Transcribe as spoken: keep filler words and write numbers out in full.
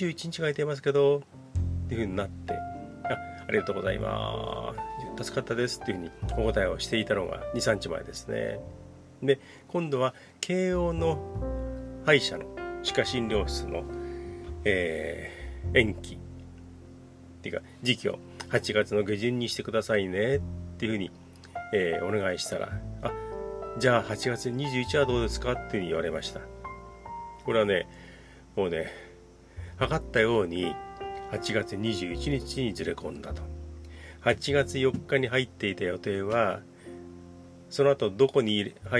にじゅういちにちが空いてますけどっていう風になって、 あ, ありがとうございます助かったですっていう風にお答えをしていたのがに、さんにちまえですね。で今度は慶応の歯医者の歯科診療室の、えー、延期っていうか時期をはちがつの下旬にしてくださいねっていう風に、えー、お願いしたら、あ、じゃあはちがつにじゅういちにちはどうですかっていう風に言われました。これはね、もうね、測ったようにはちがつにじゅういちにちにずれ込んだと。はちがつよっかに入っていた予定はその後どこに入